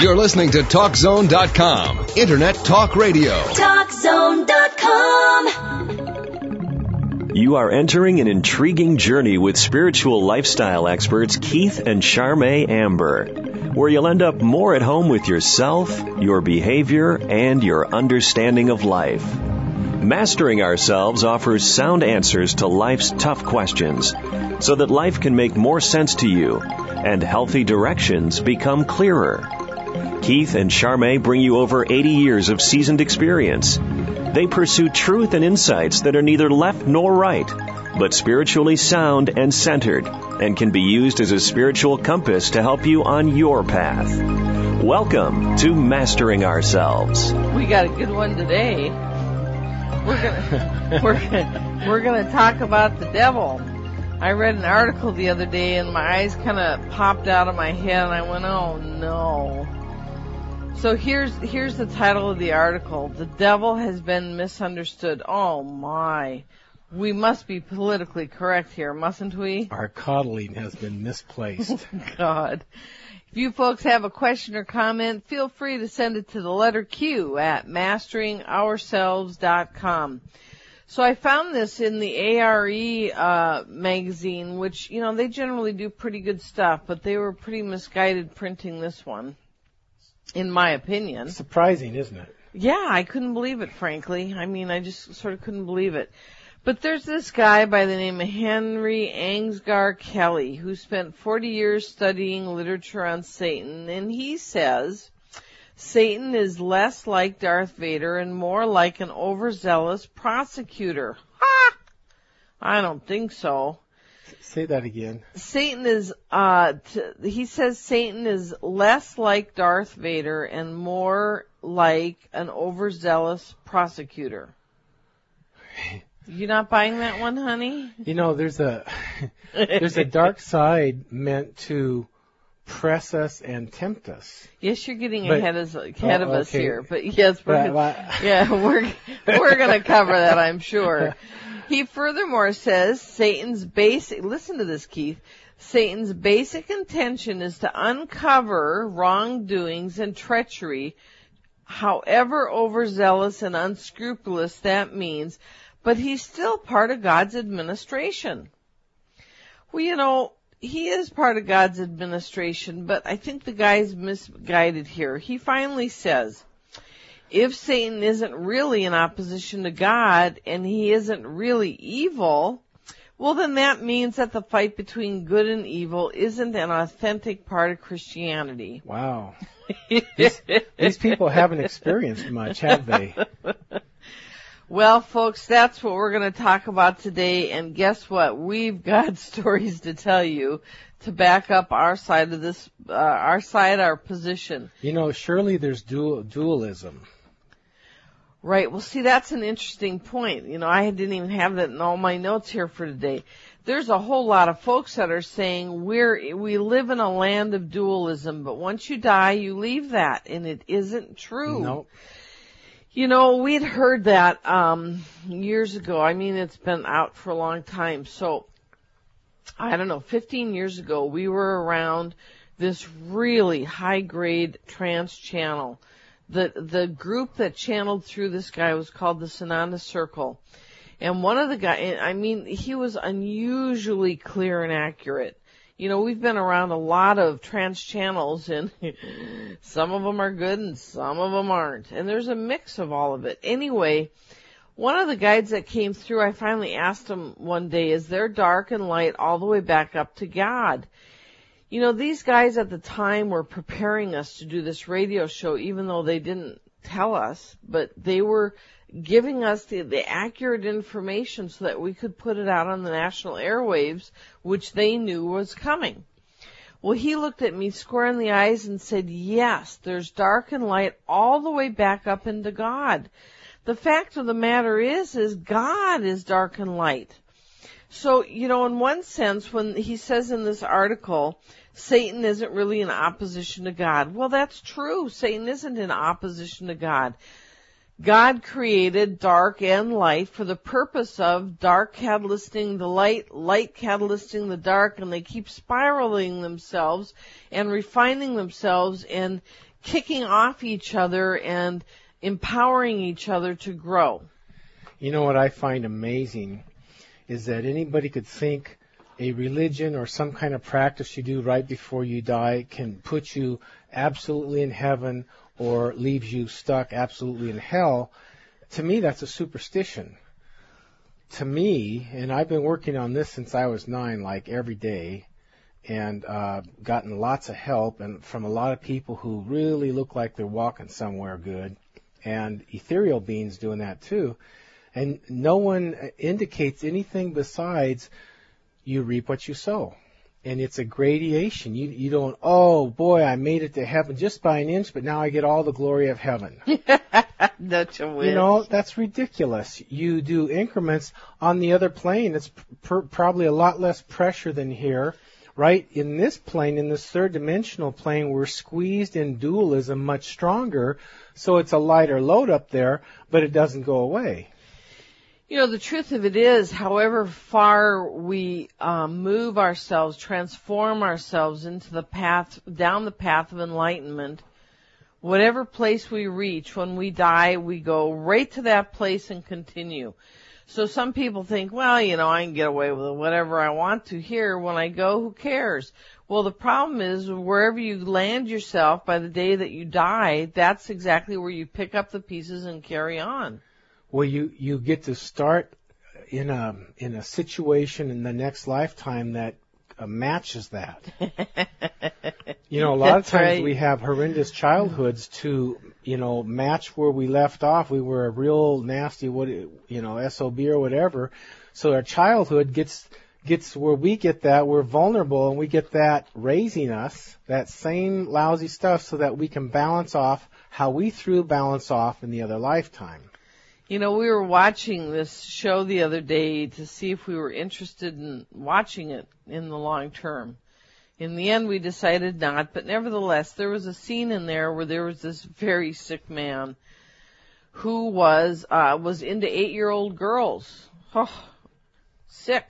You're listening to TalkZone.com, Internet Talk Radio. TalkZone.com. You are entering an intriguing journey with spiritual lifestyle experts Keith and Charmaine Amber, where you'll end up more at home with yourself, your behavior, and your understanding of life. Mastering Ourselves offers sound answers to life's tough questions so that life can make more sense to you and healthy directions become clearer. Keith and Charmaine bring you over 80 years of seasoned experience. They pursue truth and insights that are neither left nor right, but spiritually sound and centered, and can be used as a spiritual compass to help you on your path. Welcome to Mastering Ourselves. We got a good one today. We're gonna talk about the devil. I read an article the other day, and my eyes kind of popped out of my head, and I went, "Oh no!" So here's the title of the article: "The Devil Has Been Misunderstood." Oh my! We must be politically correct here, mustn't we? Our coddling has been misplaced. God. If you folks have a question or comment, feel free to send it to the letter Q at masteringourselves.com. So I found this in the ARE magazine, which, you know, they generally do pretty good stuff, but they were pretty misguided printing this one, in my opinion. Surprising, isn't it? Yeah, I couldn't believe it, frankly. I mean, I just sort of couldn't believe it. But there's this guy by the name of Henry Angsgar Kelly, who spent 40 years studying literature on Satan, and he says Satan is less like Darth Vader and more like an overzealous prosecutor. Ha! I don't think so. Say that again. Satan is, he says Satan is less like Darth Vader and more like an overzealous prosecutor. You're not buying that one, honey? You know, there's a dark side meant to press us and tempt us. Yes, you're getting ahead of us here, but yes, we're going to cover that, I'm sure. He furthermore says Satan's basic intention is to uncover wrongdoings and treachery, however overzealous and unscrupulous that means. But he's still part of God's administration. Well, you know, he is part of God's administration, but I think the guy's misguided here. He finally says, if Satan isn't really in opposition to God and he isn't really evil, well, then that means that the fight between good and evil isn't an authentic part of Christianity. Wow. These people haven't experienced much, have they? Well, folks, that's what we're going to talk about today, and guess what? We've got stories to tell you to back up our side of this, our position. You know, surely there's dualism. Right. Well, see, that's an interesting point. You know, I didn't even have that in all my notes here for today. There's a whole lot of folks that are saying we live in a land of dualism, but once you die, you leave that, and it isn't true. Nope. You know, we'd heard that years ago. I mean, it's been out for a long time. So, I don't know, 15 years ago, we were around this really high-grade trance channel. The group that channeled through this guy was called the Sonanda Circle. And one of the guys, I mean, he was unusually clear and accurate. You know, we've been around a lot of trance channels, and some of them are good and some of them aren't. And there's a mix of all of it. Anyway, one of the guides that came through, I finally asked him one day, is there dark and light all the way back up to God? You know, these guys at the time were preparing us to do this radio show, even though they didn't tell us, but they were giving us the accurate information so that we could put it out on the national airwaves, which they knew was coming. Well, he looked at me square in the eyes and said, yes, there's dark and light all the way back up into God. The fact of the matter is God is dark and light. So, you know, in one sense, when he says in this article, Satan isn't really in opposition to God. Well, that's true. Satan isn't in opposition to God. God created dark and light for the purpose of dark catalysting the light, light catalysting the dark, and they keep spiraling themselves and refining themselves and kicking off each other and empowering each other to grow. You know what I find amazing is that anybody could think a religion or some kind of practice you do right before you die can put you absolutely in heaven or leaves you stuck absolutely in hell. To me, that's a superstition. To me, and I've been working on this since I was 9, like every day, and gotten lots of help and from a lot of people who really look like they're walking somewhere good, and ethereal beings doing that too. And no one indicates anything besides you reap what you sow. And it's a gradation. You don't, oh, boy, I made it to heaven just by an inch, but now I get all the glory of heaven. That's a wish. You know, that's ridiculous. You do increments on the other plane. It's probably a lot less pressure than here. Right? In this plane, in this third-dimensional plane, we're squeezed in dualism much stronger, so it's a lighter load up there, but it doesn't go away. You know, the truth of it is, however far we move ourselves, transform ourselves into the path, down the path of enlightenment, whatever place we reach, when we die, we go right to that place and continue. So some people think, well, you know, I can get away with whatever I want to here. When I go, who cares? Well, the problem is wherever you land yourself by the day that you die, that's exactly where you pick up the pieces and carry on. Well, you get to start in a situation in the next lifetime that matches that. You know, a lot of times we have horrendous childhoods to, you know, match where we left off. We were a real nasty, SOB or whatever. So our childhood gets where we get that. We're vulnerable and we get that raising us, that same lousy stuff, so that we can balance off how we threw balance off in the other lifetime. You know, we were watching this show the other day to see if we were interested in watching it in the long term. In the end, we decided not, but nevertheless, there was a scene in there where there was this very sick man who was into 8-year-old girls. Oh, sick.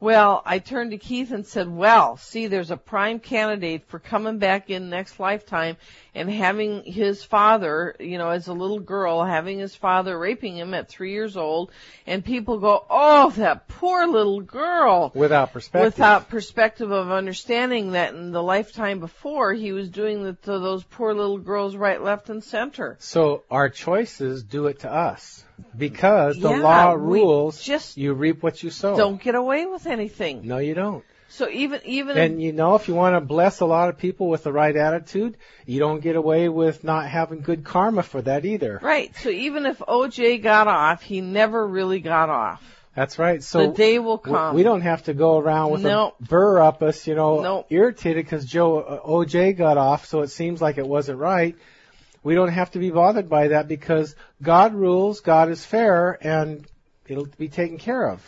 Well, I turned to Keith and said, well, see, there's a prime candidate for coming back in next lifetime and having his father, you know, as a little girl, having his father raping him at 3 years old. And people go, oh, that poor little girl. Without perspective. Without perspective of understanding that in the lifetime before, he was doing to those poor little girls right, left, and center. So our choices do it to us. Because the law rules, just you reap what you sow. Don't get away with anything. No, you don't. So even and you know, if you want to bless a lot of people with the right attitude, you don't get away with not having good karma for that either. Right. So even if OJ got off, he never really got off. That's right. So the day will come. We don't have to go around with a burr up us, you know, irritated because OJ got off, so it seems like it wasn't right. We don't have to be bothered by that because God rules, God is fair, and it'll be taken care of.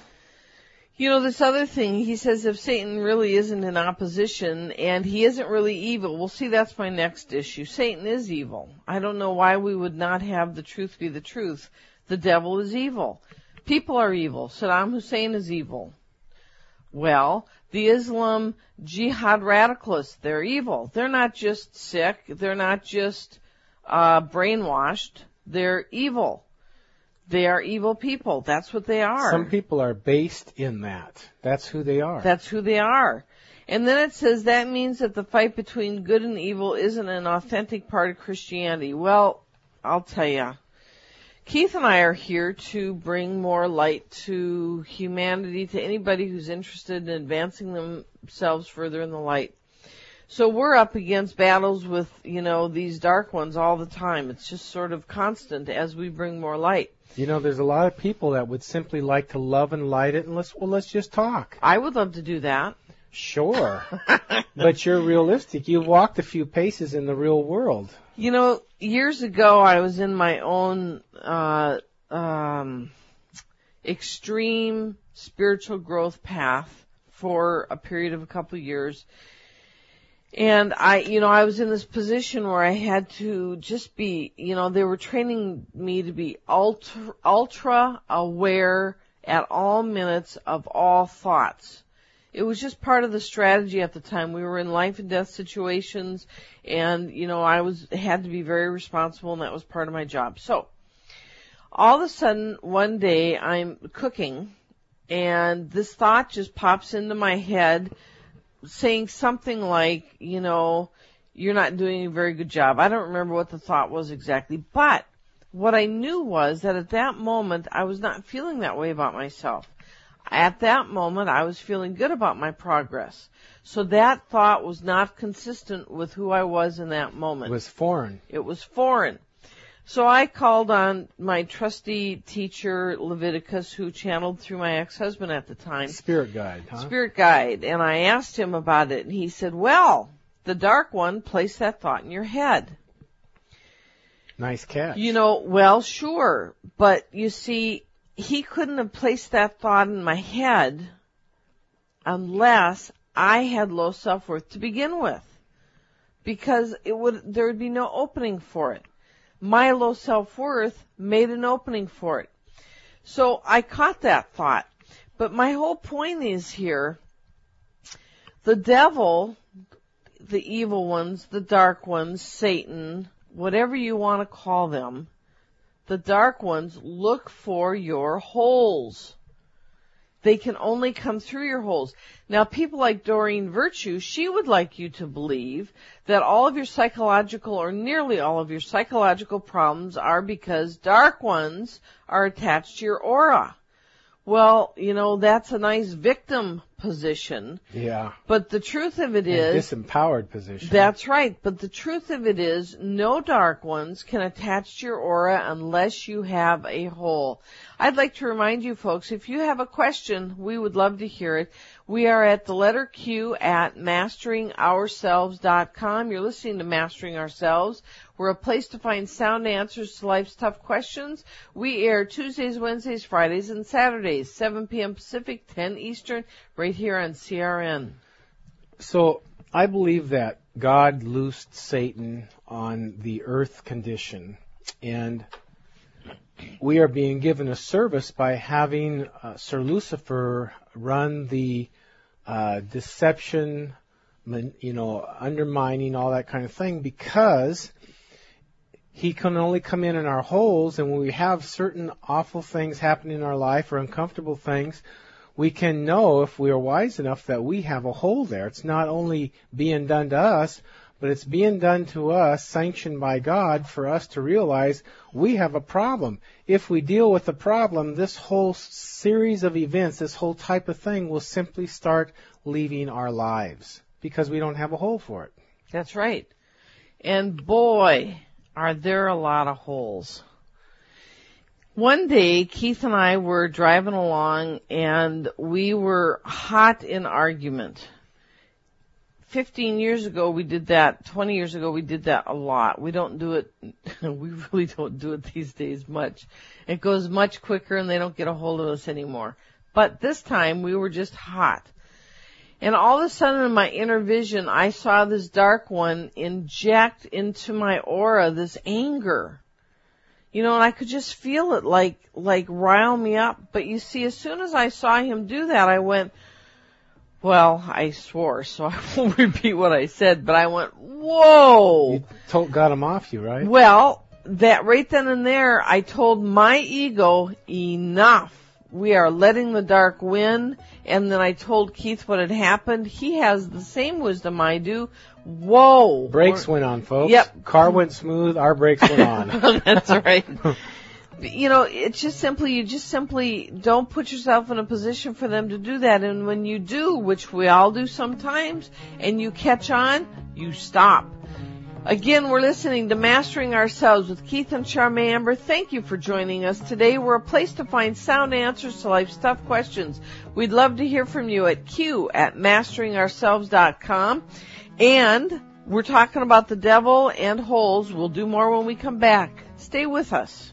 You know, this other thing, he says if Satan really isn't in opposition and he isn't really evil, well, see, that's my next issue. Satan is evil. I don't know why we would not have the truth be the truth. The devil is evil. People are evil. Saddam Hussein is evil. Well, the Islam jihad radicalists, they're evil. They're not just sick. They're not just... brainwashed. They're evil. They are evil people. That's what they are. Some people are based in that. That's who they are. That's who they are. And then it says that means that the fight between good and evil isn't an authentic part of Christianity. Well, I'll tell ya. Keith and I are here to bring more light to humanity, to anybody who's interested in advancing themselves further in the light. So we're up against battles with, you know, these dark ones all the time. It's just sort of constant as we bring more light. You know, there's a lot of people that would simply like to love and light it, and let's just talk. I would love to do that. Sure. But you're realistic. You walked a few paces in the real world. You know, years ago I was in my own extreme spiritual growth path for a period of a couple years. And I was in this position where I had to just be, you know, they were training me to be ultra aware at all minutes of all thoughts. it was just part of the strategy at the time. We were in life and death situations, and, you know, I had to be very responsible, and that was part of my job. So all of a sudden, one day, I'm cooking, and this thought just pops into my head saying something like, you know, you're not doing a very good job. I don't remember what the thought was exactly, but what I knew was that at that moment, I was not feeling that way about myself. At that moment, I was feeling good about my progress. So that thought was not consistent with who I was in that moment. It was foreign. It was foreign. So I called on my trusty teacher, Leviticus, who channeled through my ex-husband at the time. Spirit guide, huh? Spirit guide. And I asked him about it, and he said, well, the dark one placed that thought in your head. Nice catch. You know, well, sure, but you see, he couldn't have placed that thought in my head unless I had low self-worth to begin with, because there would be no opening for it. My low self-worth made an opening for it. So I caught that thought. But my whole point is here, the devil, the evil ones, the dark ones, Satan, whatever you want to call them, the dark ones look for your holes. They can only come through your holes. Now, people like Doreen Virtue, she would like you to believe that all of your psychological, or nearly all of your psychological problems, are because dark ones are attached to your aura. Well, you know, that's a nice victim position. Yeah. But the truth of it is... a disempowered position. That's right. But the truth of it is, no dark ones can attach to your aura unless you have a hole. I'd like to remind you folks, if you have a question, we would love to hear it. We are at the letter Q at masteringourselves.com. You're listening to Mastering Ourselves. We're a place to find sound answers to life's tough questions. We air Tuesdays, Wednesdays, Fridays, and Saturdays, 7 p.m. Pacific, 10 Eastern, right here on CRN. So I believe that God loosed Satan on the earth condition, and we are being given a service by having Sir Lucifer run the deception, you know, undermining, all that kind of thing, because he can only come in our holes, and when we have certain awful things happen in our life or uncomfortable things, we can know, if we are wise enough, that we have a hole there. It's not only being done to us, but it's being done to us, sanctioned by God, for us to realize we have a problem. If we deal with the problem, this whole series of events, this whole type of thing, will simply start leaving our lives because we don't have a hole for it. That's right. And boy, are there a lot of holes. One day, Keith and I were driving along, and we were hot in argument. 15 years ago, we did that. 20 years ago, we did that a lot. We don't do it. We really don't do it these days much. It goes much quicker, and they don't get a hold of us anymore. But this time, we were just hot. And all of a sudden, in my inner vision, I saw this dark one inject into my aura this anger. You know, and I could just feel it, like rile me up. But you see, as soon as I saw him do that, I went, well, I swore, so I won't repeat what I said, but I went, whoa! You got him off you, right? Well, that right then and there, I told my ego, enough. We are letting the dark win. And then I told Keith what had happened. He has the same wisdom I do. Whoa. Brakes went on, folks. Yep. Car went smooth. Our brakes went on. That's right. You know, it's just simply, you just simply don't put yourself in a position for them to do that. And when you do, which we all do sometimes, and you catch on, you stop. Again, we're listening to Mastering Ourselves with Keith and Charmaine Amber. Thank you for joining us today. We're a place to find sound answers to life's tough questions. We'd love to hear from you at q@masteringourselves.com. And we're talking about the devil and holes. We'll do more when we come back. Stay with us.